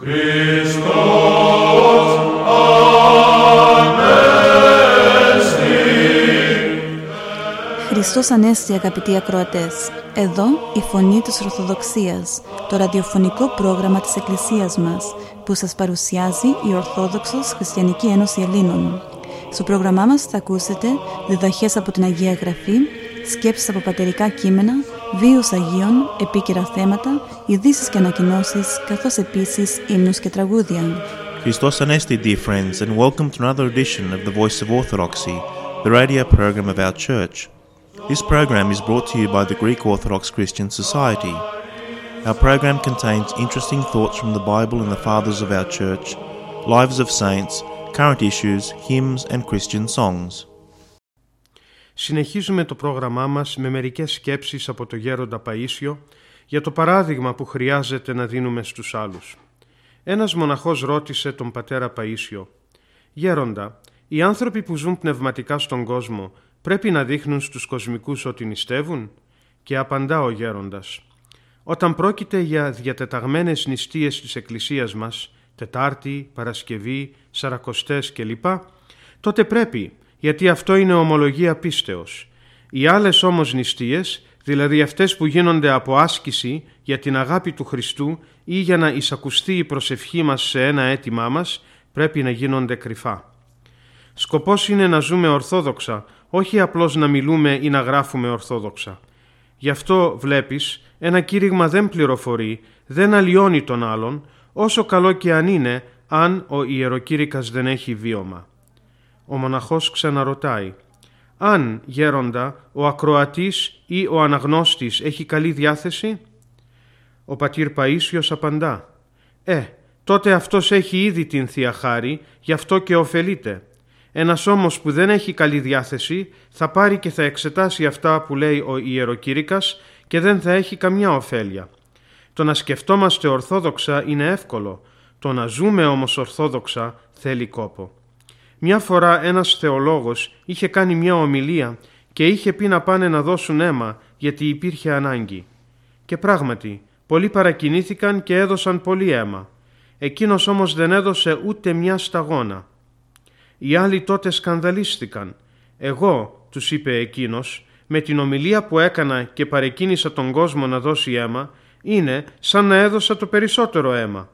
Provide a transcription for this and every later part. Χριστός ανέστη. Χριστός ανέστη, αγαπητοί ακροατές. Εδώ η Φωνή της Ορθοδοξίας, το ραδιοφωνικό πρόγραμμα της Εκκλησίας μας, που σας παρουσιάζει η Ορθόδοξος Χριστιανική Ένωση Ελλήνων. Στο πρόγραμμά μας θα ακούσετε διδαχές από την Αγία Γραφή, σκέψεις από πατερικά κείμενα, βίους Αγίων, επίκαιρα θέματα, ειδήσεις και ανακοινώσεις, καθώς επίσης ύμνους και τραγούδια. Χριστός Ανέστη, dear friends, and welcome to another edition of the Voice of Orthodoxy, the radio program of our church. This program is brought to you by the Greek Orthodox Christian Society. Our program contains interesting thoughts from the Bible and the Fathers of our church, lives of saints, current issues, hymns and Christian songs. Συνεχίζουμε το πρόγραμμά μας με μερικές σκέψεις από το γέροντα Παΐσιο για το παράδειγμα που χρειάζεται να δίνουμε στους άλλους. Ένας μοναχός ρώτησε τον πατέρα Παΐσιο: «Γέροντα, οι άνθρωποι που ζουν πνευματικά στον κόσμο πρέπει να δείχνουν στους κοσμικούς ότι νηστεύουν?» Και απαντά ο γέροντας: «Όταν πρόκειται για διατεταγμένες νηστείες της Εκκλησίας μας, Τετάρτη, Παρασκευή, Σαρακοστές κλπ., τότε πρέπει, γιατί αυτό είναι ομολογία πίστεως. Οι άλλες όμως νηστείες, δηλαδή αυτές που γίνονται από άσκηση για την αγάπη του Χριστού ή για να εισακουστεί η προσευχή μας σε ένα αίτημά μας, πρέπει να γίνονται κρυφά. Σκοπός είναι να ζούμε ορθόδοξα, όχι απλώς να μιλούμε ή να γράφουμε ορθόδοξα. Γι' αυτό βλέπεις, ένα κήρυγμα δεν πληροφορεί, δεν αλλοιώνει τον άλλον, όσο καλό και αν είναι, αν ο ιεροκήρυκας δεν έχει βίωμα». Ο μοναχός ξαναρωτάει: «Αν, γέροντα, ο ακροατής ή ο αναγνώστης έχει καλή διάθεση?» Ο πατήρ Παΐσιος απαντά: «Τότε αυτός έχει ήδη την Θεία Χάρη, γι' αυτό και ωφελείται. Ένας όμως που δεν έχει καλή διάθεση θα πάρει και θα εξετάσει αυτά που λέει ο ιεροκήρυκας και δεν θα έχει καμιά ωφέλεια. Το να σκεφτόμαστε ορθόδοξα είναι εύκολο, το να ζούμε όμως ορθόδοξα θέλει κόπο». Μια φορά ένας θεολόγος είχε κάνει μια ομιλία και είχε πει να πάνε να δώσουν αίμα γιατί υπήρχε ανάγκη. Και πράγματι, πολλοί παρακινήθηκαν και έδωσαν πολύ αίμα. Εκείνος όμως δεν έδωσε ούτε μια σταγόνα. Οι άλλοι τότε σκανδαλίστηκαν. «Εγώ», τους είπε εκείνος, «με την ομιλία που έκανα και παρεκκίνησα τον κόσμο να δώσει αίμα, είναι σαν να έδωσα το περισσότερο αίμα».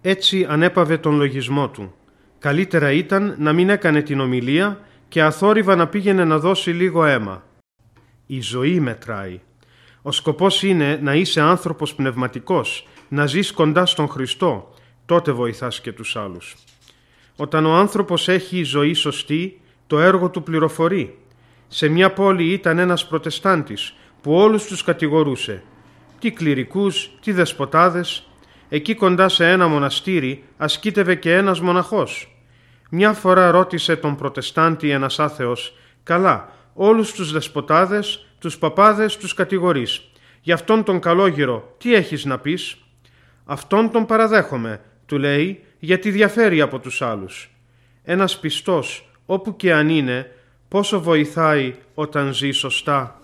Έτσι ανέπαβε τον λογισμό του. Καλύτερα ήταν να μην έκανε την ομιλία και αθόρυβα να πήγαινε να δώσει λίγο αίμα. Η ζωή μετράει. Ο σκοπός είναι να είσαι άνθρωπος πνευματικός, να ζεις κοντά στον Χριστό, τότε βοηθάς και τους άλλους. Όταν ο άνθρωπος έχει ζωή σωστή, το έργο του πληροφορεί. Σε μια πόλη ήταν ένας προτεστάντης που όλους τους κατηγορούσε. Τι κληρικούς, τι δεσποτάδες. Εκεί κοντά σε ένα μοναστήρι ασκήτευε και ένας μοναχός. Μια φορά ρώτησε τον προτεστάντη ένας άθεος: «Καλά, όλους τους δεσποτάδες, τους παπάδες τους κατηγορείς. Γι' αυτόν τον καλόγυρο τι έχεις να πεις?» «Αυτόν τον παραδέχομαι», του λέει, «γιατί διαφέρει από τους άλλους». Ένας πιστός, όπου και αν είναι, πόσο βοηθάει όταν ζει σωστά.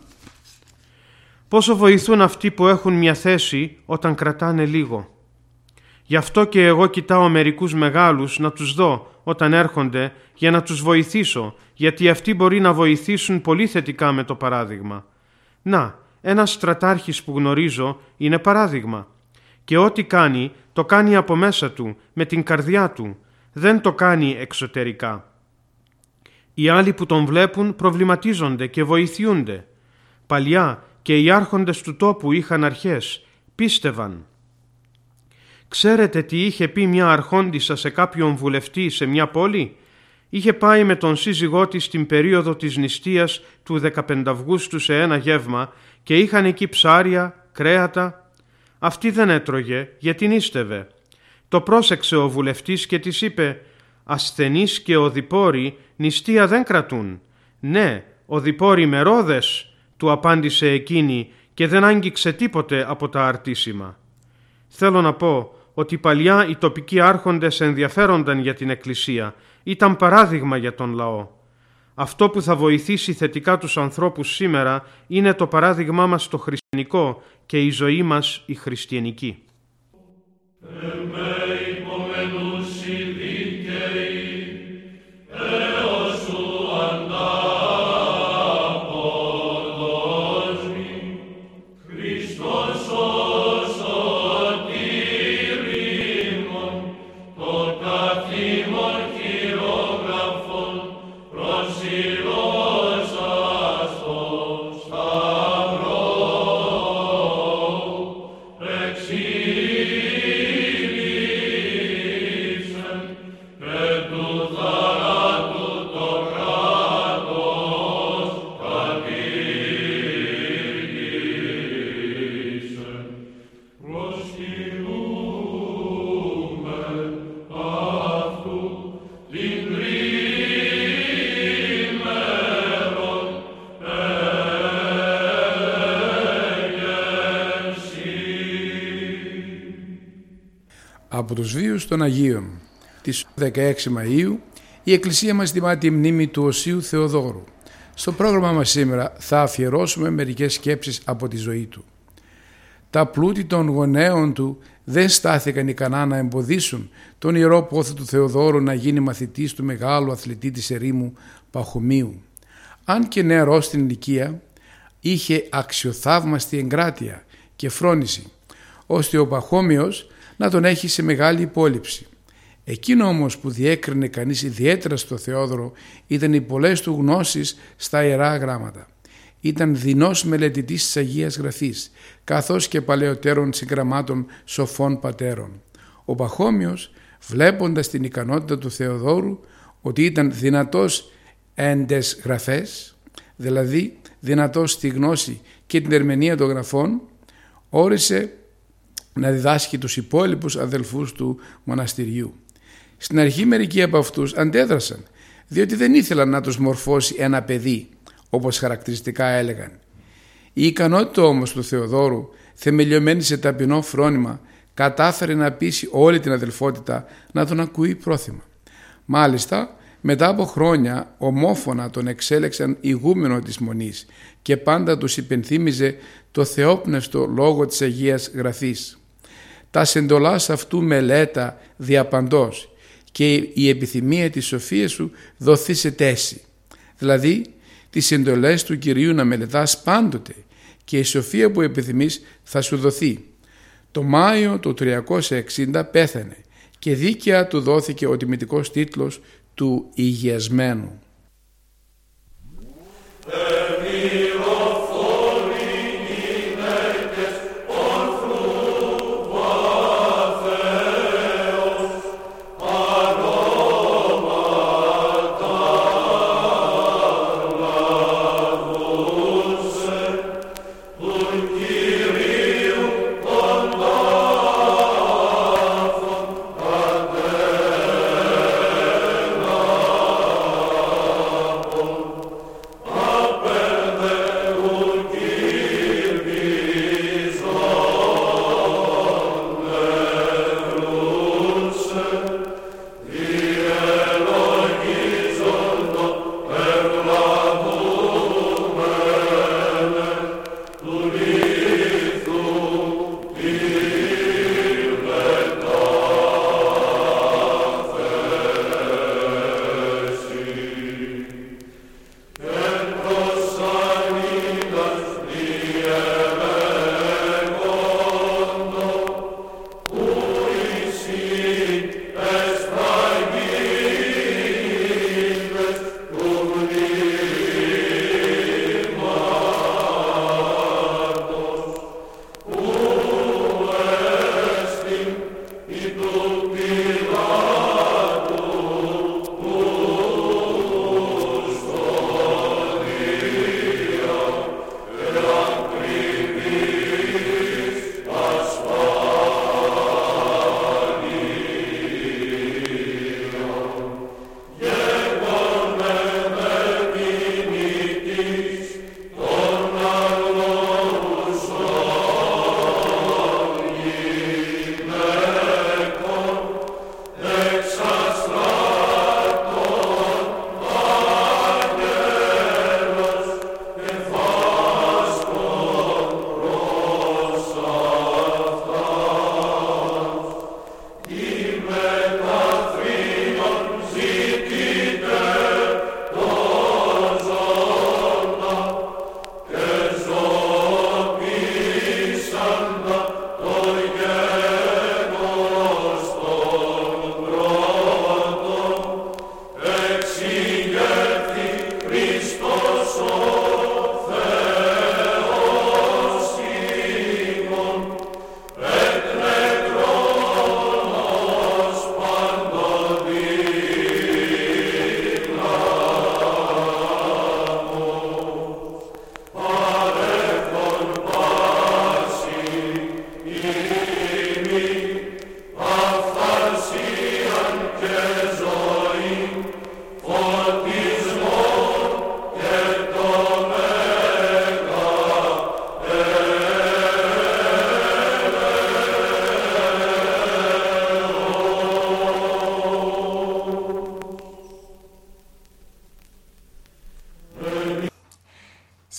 Πόσο βοηθούν αυτοί που έχουν μια θέση όταν κρατάνε λίγο. Γι' αυτό και εγώ κοιτάω μερικούς μεγάλους να τους δω όταν έρχονται για να τους βοηθήσω, γιατί αυτοί μπορεί να βοηθήσουν πολύ θετικά με το παράδειγμα. Να, ένας στρατάρχης που γνωρίζω είναι παράδειγμα. Και ό,τι κάνει, το κάνει από μέσα του, με την καρδιά του. Δεν το κάνει εξωτερικά. Οι άλλοι που τον βλέπουν προβληματίζονται και βοηθούνται. Παλιά και οι άρχοντες του τόπου είχαν αρχές, πίστευαν. Ξέρετε τι είχε πει μια αρχόντισσα σε κάποιον βουλευτή σε μια πόλη? Είχε πάει με τον σύζυγό της την περίοδο της νηστείας του 15 Αυγούστου σε ένα γεύμα και είχαν εκεί ψάρια, κρέατα. Αυτή δεν έτρωγε γιατί νήστευε. Το πρόσεξε ο βουλευτής και της είπε: «Ασθενείς και οδηπόροι νηστεία δεν κρατούν». «Ναι, οδηπόροι με ρόδες», του απάντησε εκείνη και δεν άγγιξε τίποτε από τα αρτίσιμα. Θέλω να πω ότι παλιά οι τοπικοί άρχοντες ενδιαφέρονταν για την Εκκλησία, ήταν παράδειγμα για τον λαό. Αυτό που θα βοηθήσει θετικά τους ανθρώπους σήμερα είναι το παράδειγμά μας το χριστιανικό και η ζωή μας η χριστιανική. Από τους βίους των Αγίων της 16 Μαΐου η Εκκλησία μας τιμά τη μνήμη του Οσίου Θεοδόρου. Στο πρόγραμμα μας σήμερα θα αφιερώσουμε μερικές σκέψεις από τη ζωή του. Τα πλούτη των γονέων του δεν στάθηκαν ικανά να εμποδίσουν τον ιερό πόθο του Θεοδόρου να γίνει μαθητής του μεγάλου αθλητή της ερήμου Παχωμίου. Αν και νεαρός στην ηλικία, είχε αξιοθαύμαστη εγκράτεια και φρόνηση, ώστε ο Παχώμιος να τον έχει σε μεγάλη υπόλοιψη. Εκείνο όμως που διέκρινε κανείς ιδιαίτερα στο Θεόδωρο ήταν οι πολλές του γνώσεις στα Ιερά Γράμματα. Ήταν δεινός μελετητής της Αγίας Γραφής, καθώς και παλαιότερων συγγραμμάτων σοφών πατέρων. Ο Παχώμιος, βλέποντας την ικανότητα του Θεοδόρου ότι ήταν δυνατός εν τες γραφές, δηλαδή δυνατός στη γνώση και την ερμηνεία των γραφών, όρισε να διδάσκει τους υπόλοιπους αδελφούς του μοναστηριού. Στην αρχή μερικοί από αυτούς αντέδρασαν, διότι δεν ήθελαν να τους μορφώσει ένα παιδί, όπως χαρακτηριστικά έλεγαν. Η ικανότητα όμως του Θεοδόρου, θεμελιωμένη σε ταπεινό φρόνημα, κατάφερε να πείσει όλη την αδελφότητα να τον ακούει πρόθυμα. Μάλιστα, μετά από χρόνια ομόφωνα τον εξέλεξαν ηγούμενο της Μονής και πάντα τους υπενθύμιζε το θεόπνευστο λόγο της Αγίας Γραφής. Τα σεντολάς αυτού μελέτα διαπαντός και η επιθυμία της σοφίας σου δοθεί σε τέση. Δηλαδή, τις εντολές του Κυρίου να μελετάς πάντοτε και η σοφία που επιθυμείς θα σου δοθεί. Το Μάιο του 360 πέθανε και δίκαια του δόθηκε ο τιμητικός τίτλος του υγιασμένου.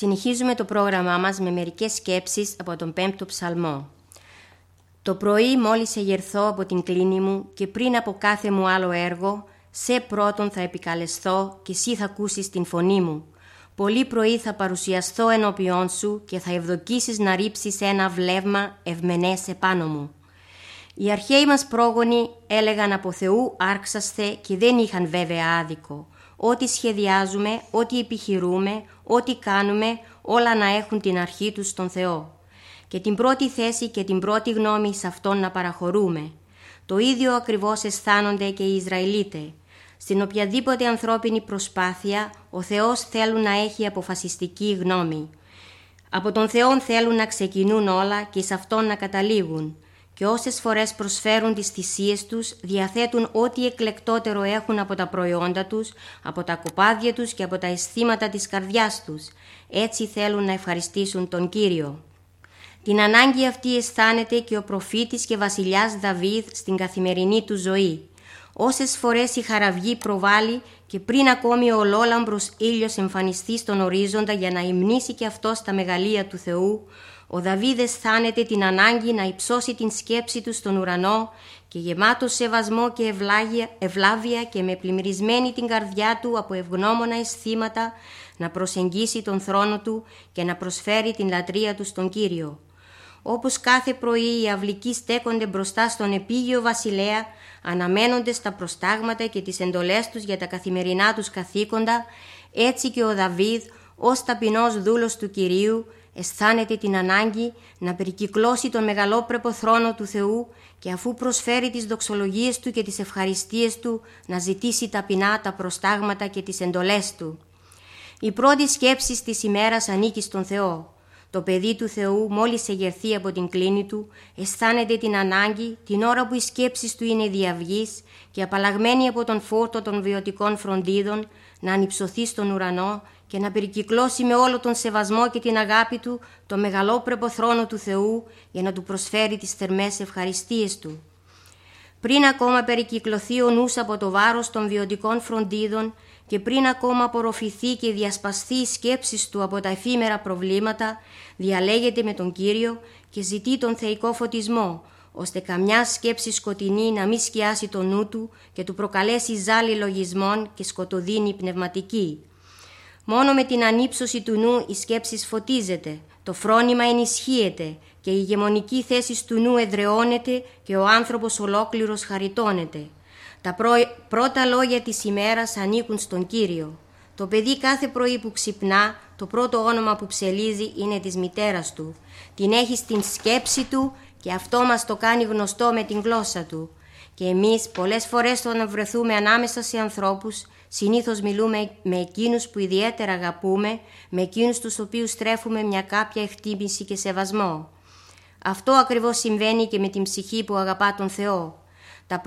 Συνεχίζουμε το πρόγραμμά μας με μερικές σκέψεις από τον 5ο Ψαλμό. Το πρωί μόλις εγερθώ από την κλίνη μου και πριν από κάθε μου άλλο έργο, σε πρώτον θα επικαλεσθώ και εσύ θα ακούσεις την φωνή μου. Πολύ πρωί θα παρουσιαστώ ενώπιόν σου και θα ευδοκίσεις να ρίψεις ένα βλέμμα ευμενές επάνω μου. Οι αρχαίοι μας πρόγονοι έλεγαν από Θεού άρξαστε και δεν είχαν βέβαια άδικο. Ό,τι σχεδιάζουμε, ό,τι επιχειρούμε, ό,τι κάνουμε, όλα να έχουν την αρχή τους στον Θεό. Και την πρώτη θέση και την πρώτη γνώμη σε Αυτόν να παραχωρούμε. Το ίδιο ακριβώς αισθάνονται και οι Ισραηλίτες. Στην οποιαδήποτε ανθρώπινη προσπάθεια, ο Θεός θέλουν να έχει αποφασιστική γνώμη. Από τον Θεό θέλουν να ξεκινούν όλα και σε Αυτόν να καταλήγουν. Και όσες φορές προσφέρουν τις θυσίες τους, διαθέτουν ό,τι εκλεκτότερο έχουν από τα προϊόντα τους, από τα κοπάδια τους και από τα αισθήματα της καρδιάς τους. Έτσι θέλουν να ευχαριστήσουν τον Κύριο. Την ανάγκη αυτή αισθάνεται και ο προφήτης και βασιλιάς Δαβίδ στην καθημερινή του ζωή. Όσες φορές η χαραυγή προβάλλει και πριν ακόμη ο ολόλαμπρος ήλιος εμφανιστεί στον ορίζοντα για να υμνήσει και αυτός τα μεγαλεία του Θεού, ο Δαβίδ αισθάνεται την ανάγκη να υψώσει την σκέψη του στον ουρανό και γεμάτος σεβασμό και ευλάβεια και με πλημμυρισμένη την καρδιά του από ευγνώμονα αισθήματα να προσεγγίσει τον θρόνο του και να προσφέρει την λατρεία του στον Κύριο. Όπως κάθε πρωί οι αυλικοί στέκονται μπροστά στον επίγειο βασιλέα, αναμένοντας τα προστάγματα και τις εντολές τους για τα καθημερινά τους καθήκοντα, έτσι και ο Δαβίδ, ως ταπεινός δούλος του Κυρίου, αισθάνεται την ανάγκη να περικυκλώσει τον μεγαλόπρεπο θρόνο του Θεού και αφού προσφέρει τις δοξολογίες του και τις ευχαριστίες του, να ζητήσει ταπεινά τα προστάγματα και τις εντολές του. Η πρώτη σκέψη της ημέρας ανήκει στον Θεό. Το παιδί του Θεού, μόλις εγερθεί από την κλίνη του, αισθάνεται την ανάγκη την ώρα που οι σκέψεις του είναι διαυγής και απαλλαγμένη από τον φόρτο των βιωτικών φροντίδων να ανυψωθεί στον ουρανό και να περικυκλώσει με όλο τον σεβασμό και την αγάπη του το μεγαλόπρεπο θρόνο του Θεού για να του προσφέρει τις θερμές ευχαριστίες του. Πριν ακόμα περικυκλωθεί ο νους από το βάρος των βιωτικών φροντίδων και πριν ακόμα απορροφηθεί και διασπαστεί οι σκέψεις του από τα εφήμερα προβλήματα, διαλέγεται με τον Κύριο και ζητεί τον θεϊκό φωτισμό, ώστε καμιά σκέψη σκοτεινή να μην σκιάσει το νου του και του προκαλέσει ζάλη λογισμών και σκοτωδίνη πνευματική. Μόνο με την ανύψωση του νου οι σκέψεις φωτίζεται, το φρόνημα ενισχύεται και η ηγεμονική θέση του νου εδραιώνεται και ο άνθρωπος ολόκληρος χαριτώνεται. Τα πρώτα λόγια της ημέρας ανήκουν στον Κύριο. Το παιδί κάθε πρωί που ξυπνά, το πρώτο όνομα που ψελίζει είναι της μητέρας του. Την έχει στην σκέψη του και αυτό μας το κάνει γνωστό με την γλώσσα του. Και εμείς πολλές φορές όταν βρεθούμε ανάμεσα σε ανθρώπους, συνήθως μιλούμε με εκείνους που ιδιαίτερα αγαπούμε, με εκείνους τους οποίους τρέφουμε μια κάποια εκτίμηση και σεβασμό. Αυτό ακριβώς συμβαίνει και με την ψυχή που αγαπά τον Θεό. Τα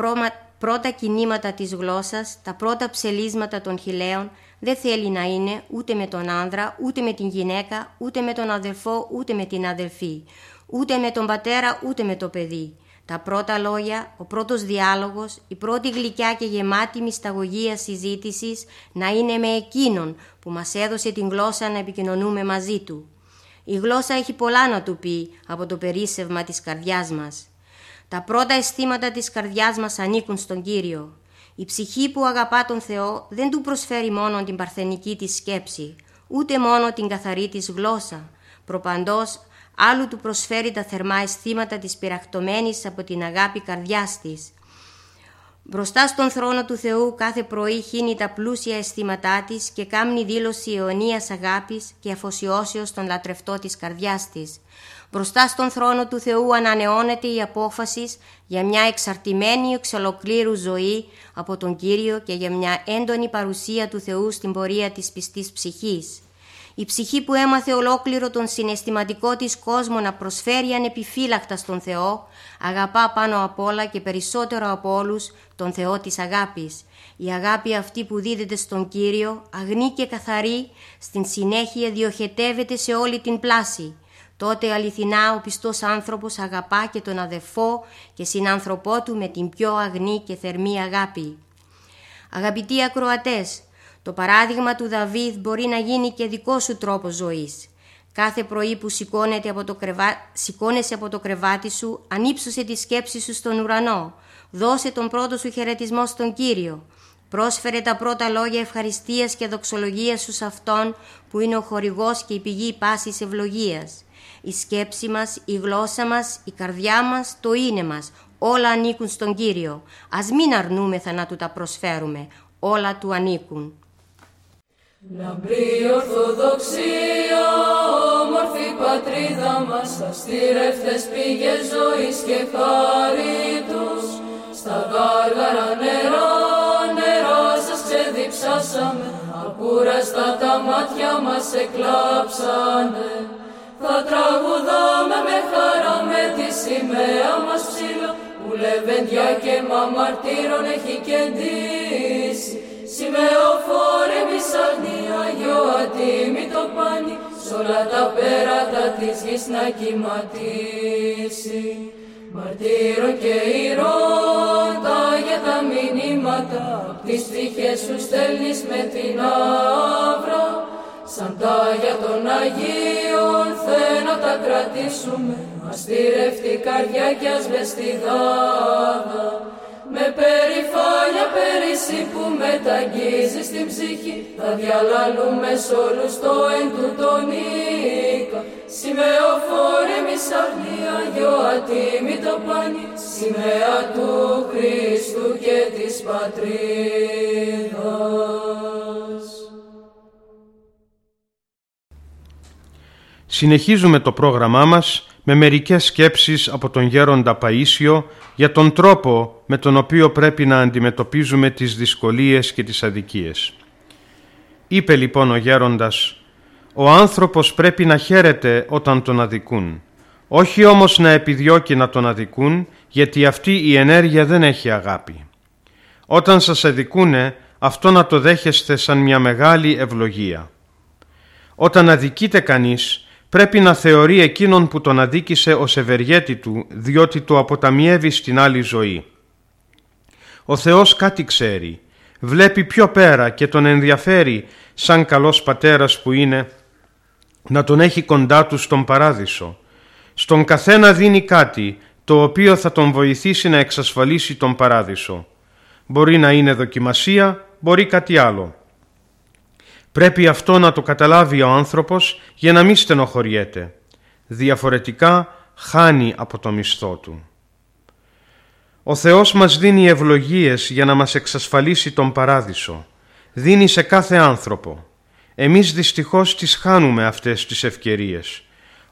πρώτα κινήματα της γλώσσας, τα πρώτα ψελίσματα των χυλαίων δεν θέλει να είναι ούτε με τον άνδρα, ούτε με την γυναίκα, ούτε με τον αδελφό, ούτε με την αδελφή, ούτε με τον πατέρα, ούτε με το παιδί. Τα πρώτα λόγια, ο πρώτος διάλογος, η πρώτη γλυκιά και γεμάτη μυσταγωγία συζήτησης να είναι με εκείνον που μας έδωσε την γλώσσα να επικοινωνούμε μαζί του. Η γλώσσα έχει πολλά να του πει από το περίσσευμα της καρδιάς μας. Τα πρώτα αισθήματα της καρδιάς μας ανήκουν στον Κύριο. Η ψυχή που αγαπά τον Θεό δεν του προσφέρει μόνο την παρθενική της σκέψη, ούτε μόνο την καθαρή της γλώσσα. Προπαντός, άλλου του προσφέρει τα θερμά αισθήματα της πειραχτωμένης από την αγάπη καρδιάς της. Μπροστά στον θρόνο του Θεού κάθε πρωί χύνει τα πλούσια αισθήματά της και κάνει δήλωση αιωνίας αγάπης και αφοσιώσεως στον λατρευτό της καρδιάς της. Μπροστά στον θρόνο του Θεού ανανεώνεται η απόφαση για μια εξαρτημένη εξ ολοκλήρου ζωή από τον Κύριο και για μια έντονη παρουσία του Θεού στην πορεία της πιστής ψυχής. Η ψυχή που έμαθε ολόκληρο τον συναισθηματικό της κόσμο να προσφέρει ανεπιφύλακτα στον Θεό, αγαπά πάνω απ' όλα και περισσότερο από όλους τον Θεό της αγάπης. Η αγάπη αυτή που δίδεται στον Κύριο, αγνή και καθαρή, στην συνέχεια διοχετεύεται σε όλη την πλάση. Τότε αληθινά ο πιστός άνθρωπος αγαπά και τον αδελφό και συνανθρωπό του με την πιο αγνή και θερμή αγάπη. Αγαπητοί ακροατές, Το παράδειγμα του Δαβίδ μπορεί να γίνει και δικό σου τρόπος ζωής. Κάθε πρωί που σηκώνεσαι από το κρεβάτι σου, ανύψωσε τη σκέψη σου στον ουρανό. Δώσε τον πρώτο σου χαιρετισμό στον Κύριο. Πρόσφερε τα πρώτα λόγια ευχαριστίας και δοξολογίας σου σε Αυτόν που είναι ο χορηγός και η πηγή πάσης ευλογίας. Η σκέψη μας, η γλώσσα μας, η καρδιά μας, το είναι μας, όλα ανήκουν στον Κύριο. Ας μην αρνούμεθα να Του τα προσφέρουμε, όλα Του ανήκουν. Λαμπρή Ορθοδοξία, όμορφη πατρίδα μας, αστήρευτες πηγές ζωής και χαρίτος. Στα γάργαρα νερά, νερά σας ξεδιψάσαμε, ακούραστα τα μάτια μας εκλάψανε. Θα τραγουδάμε με χαρά με τη σημαία μας ψηλά, που λεβεντιά και μα μαρτύρων έχει κεντήσει. Σημεοφόρε μισανή, Άγιο Ατίμη το πάνι, σ' όλα τα πέρατα της γης να κυματίσει. Μαρτύρων και ηρών, τα για τα μηνύματα, απ' τις τυχές σου στέλνεις με την άβρα. Σαν τα για των Αγίων θέλω να τα κρατήσουμε, αστηρεύτη καρδιά κι ας βεστιδάδα. Με περηφάνεια πέρυσι που μεταγγίζει στην ψυχή, θα διαλαλούμε σ' όλους το εν τούτον νίκα. Σημεοφόρε μισαχνή, Αγιο Ατίμη το πάνι, σημαία του Χριστού και της πατρίδας. Συνεχίζουμε το πρόγραμμά μας με μερικές σκέψεις από τον γέροντα Παΐσιο για τον τρόπο με τον οποίο πρέπει να αντιμετωπίζουμε τις δυσκολίες και τις αδικίες. Είπε λοιπόν ο γέροντας, «Ο άνθρωπος πρέπει να χαίρεται όταν τον αδικούν, όχι όμως να επιδιώκει να τον αδικούν, γιατί αυτή η ενέργεια δεν έχει αγάπη. Όταν σας αδικούνε, αυτό να το δέχεστε σαν μια μεγάλη ευλογία. Όταν αδικείται κανείς, πρέπει να θεωρεί εκείνον που τον αδίκησε ως ευεργέτη του, διότι το αποταμιεύει στην άλλη ζωή. Ο Θεός κάτι ξέρει, βλέπει πιο πέρα και τον ενδιαφέρει, σαν καλός πατέρας που είναι, να τον έχει κοντά του στον παράδεισο. Στον καθένα δίνει κάτι, το οποίο θα τον βοηθήσει να εξασφαλίσει τον παράδεισο. Μπορεί να είναι δοκιμασία, μπορεί κάτι άλλο. Πρέπει αυτό να το καταλάβει ο άνθρωπος για να μην στενοχωριέται. Διαφορετικά χάνει από το μισθό του. Ο Θεός μας δίνει ευλογίες για να μας εξασφαλίσει τον παράδεισο. Δίνει σε κάθε άνθρωπο. Εμείς δυστυχώς τις χάνουμε αυτές τις ευκαιρίες.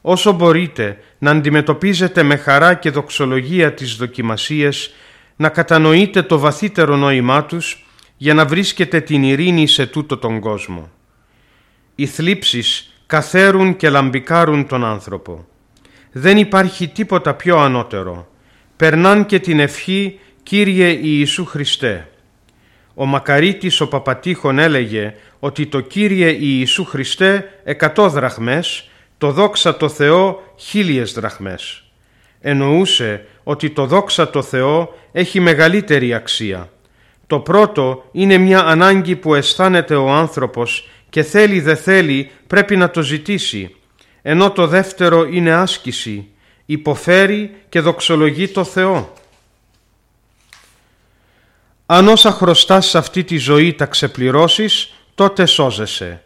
Όσο μπορείτε να αντιμετωπίζετε με χαρά και δοξολογία τις δοκιμασίες, να κατανοείτε το βαθύτερο νόημά τους, για να βρίσκετε την ειρήνη σε τούτο τον κόσμο. Οι θλίψεις καθαίρουν και λαμπικάρουν τον άνθρωπο. Δεν υπάρχει τίποτα πιο ανώτερο. Περνάν και την ευχή «Κύριε Ιησού Χριστέ». Ο Μακαρίτης ο Παπατήχων έλεγε ότι το «Κύριε Ιησού Χριστέ» 100 δραχμές, το «Δόξα το Θεό» 1000 δραχμές. Εννοούσε ότι το «Δόξα το Θεό» έχει μεγαλύτερη αξία. Το πρώτο είναι μια ανάγκη που αισθάνεται ο άνθρωπος και θέλει δε θέλει πρέπει να το ζητήσει, ενώ το δεύτερο είναι άσκηση, υποφέρει και δοξολογεί το Θεό. Αν όσα χρωστάς σε αυτή τη ζωή τα ξεπληρώσεις, τότε σώζεσαι.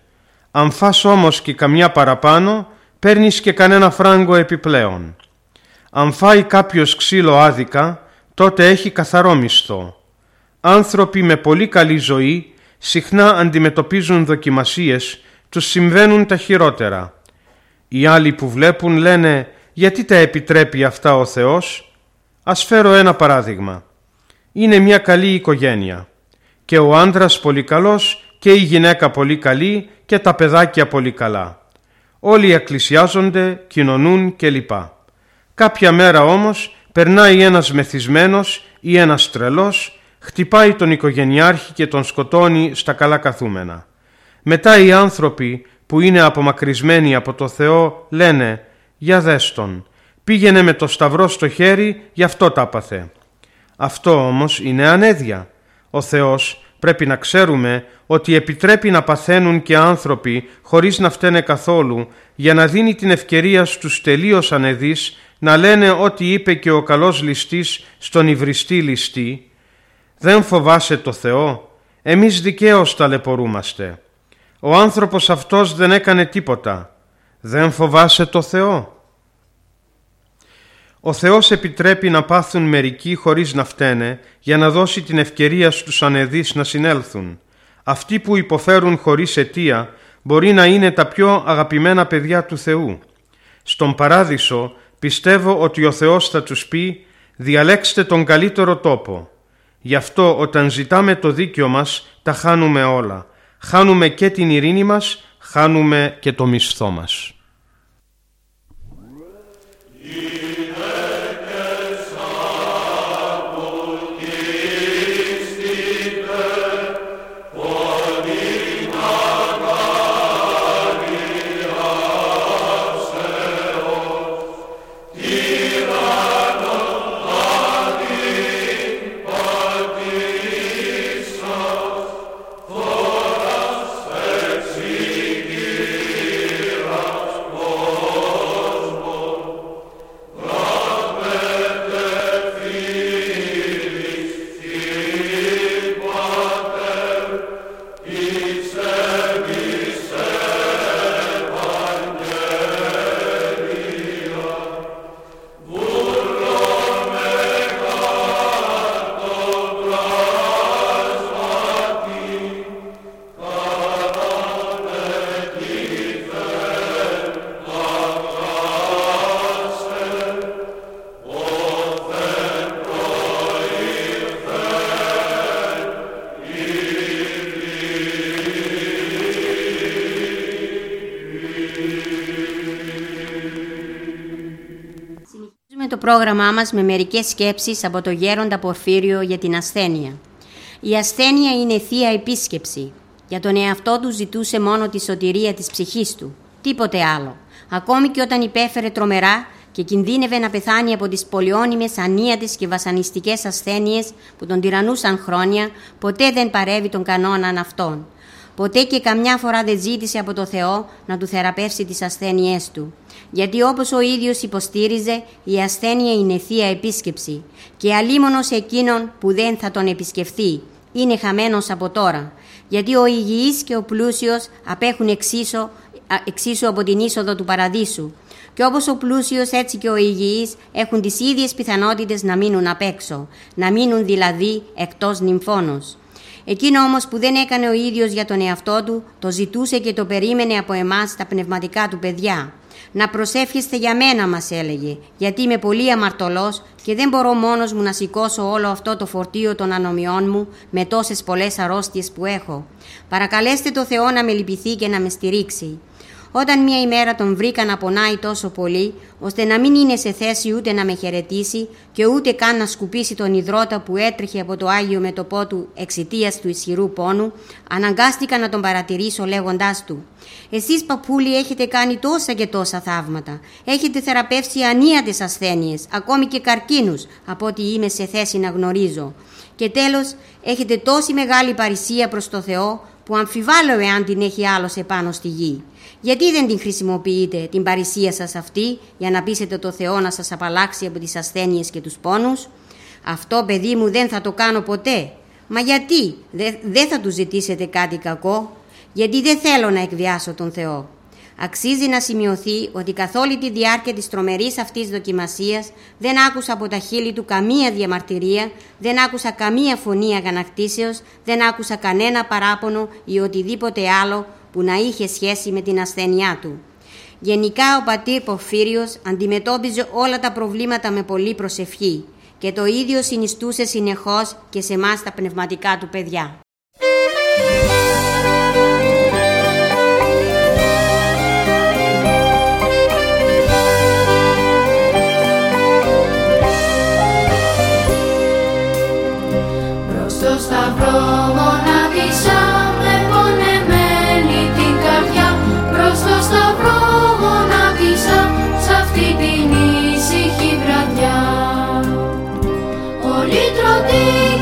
Αν φας όμως και καμιά παραπάνω, παίρνεις και κανένα φράγκο επιπλέον. Αν φάει κάποιος ξύλο άδικα, τότε έχει καθαρό μισθό. Άνθρωποι με πολύ καλή ζωή συχνά αντιμετωπίζουν δοκιμασίες, τους συμβαίνουν τα χειρότερα. Οι άλλοι που βλέπουν λένε «Γιατί τα επιτρέπει αυτά ο Θεός?» Ας φέρω ένα παράδειγμα. Είναι μια καλή οικογένεια και ο άντρας πολύ καλός και η γυναίκα πολύ καλή και τα παιδάκια πολύ καλά. Όλοι εκκλησιάζονται, κοινωνούν κλπ. Κάποια μέρα όμως περνάει ένας μεθυσμένος ή ένας τρελός, χτυπάει τον οικογενειάρχη και τον σκοτώνει στα καλά καθούμενα. Μετά οι άνθρωποι που είναι απομακρυσμένοι από το Θεό λένε «Για δες τον, πήγαινε με το σταυρό στο χέρι, γι' αυτό τα πάθε». Αυτό όμως είναι ανέδεια. Ο Θεός Πρέπει να ξέρουμε ότι επιτρέπει να παθαίνουν και άνθρωποι χωρίς να φταίνε καθόλου, για να δίνει την ευκαιρία στους τελείως ανεδείς να λένε ό,τι είπε και ο καλός ληστής στον υβριστή ληστή. Δεν φοβάσαι το Θεό, εμείς δικαίως ταλαιπωρούμαστε. Ο άνθρωπος αυτός δεν έκανε τίποτα. Δεν φοβάσαι το Θεό. Ο Θεός επιτρέπει να πάθουν μερικοί χωρίς να φταίνε, για να δώσει την ευκαιρία στους ανεδείς να συνέλθουν. Αυτοί που υποφέρουν χωρίς αιτία μπορεί να είναι τα πιο αγαπημένα παιδιά του Θεού. Στον Παράδεισο πιστεύω ότι ο Θεός θα τους πει «Διαλέξτε τον καλύτερο τόπο». Γι' αυτό όταν ζητάμε το δίκαιο μας τα χάνουμε όλα. Χάνουμε και την ειρήνη μας, χάνουμε και το μισθό μας. Το πρόγραμμά μας με μερικές σκέψεις από το γέροντα Πορφύριο για την ασθένεια. Η ασθένεια είναι θεία επίσκεψη. Για τον εαυτό του ζητούσε μόνο τη σωτηρία της ψυχής του, τίποτε άλλο. Ακόμη και όταν υπέφερε τρομερά και κινδύνευε να πεθάνει από τις πολυώνυμες, ανίατες και βασανιστικές ασθένειες που τον τυραννούσαν χρόνια, ποτέ δεν παρέβη τον κανόναν αυτών. Ποτέ και καμιά φορά δεν ζήτησε από το Θεό να του θεραπεύσει τις ασθένειές του. Γιατί όπως ο ίδιος υποστήριζε, η ασθένεια είναι θεία επίσκεψη και αλίμονος εκείνον που δεν θα τον επισκεφθεί, είναι χαμένος από τώρα. Γιατί ο υγιής και ο πλούσιος απέχουν εξίσου από την είσοδο του παραδείσου. Και όπως ο πλούσιος έτσι και ο υγιής έχουν τις ίδιες πιθανότητες να μείνουν απ' έξω, να μείνουν δηλαδή εκτός νυμφώνος. Εκείνο όμως που δεν έκανε ο ίδιος για τον εαυτό του, το ζητούσε και το περίμενε από εμάς τα πνευματικά του παιδιά. «Να προσεύχεστε για μένα», μας έλεγε, «γιατί είμαι πολύ αμαρτωλός και δεν μπορώ μόνος μου να σηκώσω όλο αυτό το φορτίο των ανομιών μου με τόσες πολλές αρρώστιες που έχω. Παρακαλέστε το Θεό να με λυπηθεί και να με στηρίξει». Όταν μια ημέρα τον βρήκα να πονάει τόσο πολύ, ώστε να μην είναι σε θέση ούτε να με χαιρετήσει και ούτε καν να σκουπίσει τον ιδρώτα που έτρεχε από το άγιο μέτωπό του εξαιτίας του ισχυρού πόνου, αναγκάστηκα να τον παρατηρήσω λέγοντάς του: «Εσείς, παππούλοι, έχετε κάνει τόσα και τόσα θαύματα. Έχετε θεραπεύσει ανίατες ασθένειες, ακόμη και καρκίνους, από ό,τι είμαι σε θέση να γνωρίζω. Και τέλος, έχετε τόση μεγάλη παρησία προς το Θεό, που αμφιβάλλω εάν την έχει άλλος επάνω στη γη. Γιατί δεν την χρησιμοποιείτε την παρησία σας αυτή για να πείσετε το Θεό να σας απαλλάξει από τις ασθένειες και τους πόνους?» «Αυτό, παιδί μου, δεν θα το κάνω ποτέ». «Μα γιατί, δεν θα του ζητήσετε κάτι κακό?» «Γιατί δεν θέλω να εκβιάσω τον Θεό». Αξίζει να σημειωθεί ότι καθ' όλη τη διάρκεια της τρομερής αυτής δοκιμασίας δεν άκουσα από τα χείλη του καμία διαμαρτυρία, δεν άκουσα καμία φωνή αγανακτήσεως, δεν άκουσα κανένα παράπονο ή οτιδήποτε άλλο που να είχε σχέση με την ασθένειά του. Γενικά ο πατήρ Πορφύριος αντιμετώπιζε όλα τα προβλήματα με πολύ προσευχή και το ίδιο συνιστούσε συνεχώς και σε εμάς τα πνευματικά του παιδιά.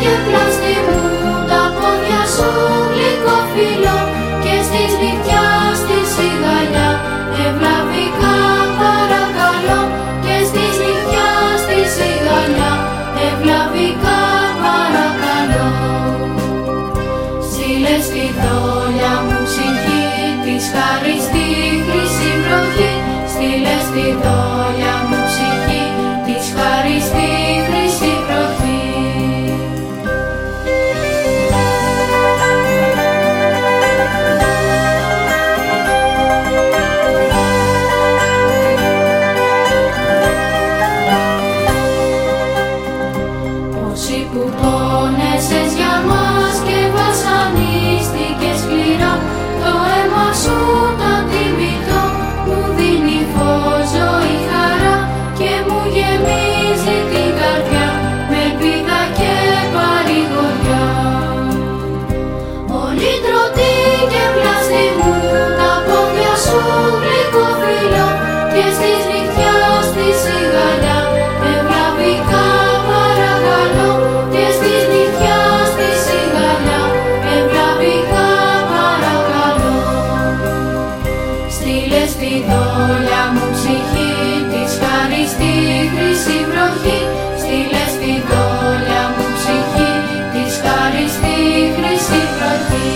Και πλάστη μου τα πόδια που πόνεσες για μας και βασανίστηκες σκληρά, το αίμα σου το τιμητό μου δίνει φως, ζωή, χαρά και μου γεμίζει την καρδιά με ελπίδα και παρηγοριά. Όλοι τρωτοί και πλαστοί μου τα πόδια σου γλυκοφυλλά και στις νυχτιάς τη σιγαλιά ευλαβικά παρακαλώ, και στις νυχτιάς τη σιγαλιά ευλαβικά παρακαλώ. Στείλε στη δόλια μου ψυχή της χάρης τη χρυσή βροχή, στείλε στη δόλια μου ψυχή της χάρης τη χρυσή βροχή.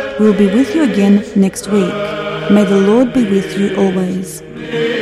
We will be with you again next week. May the Lord be with you always.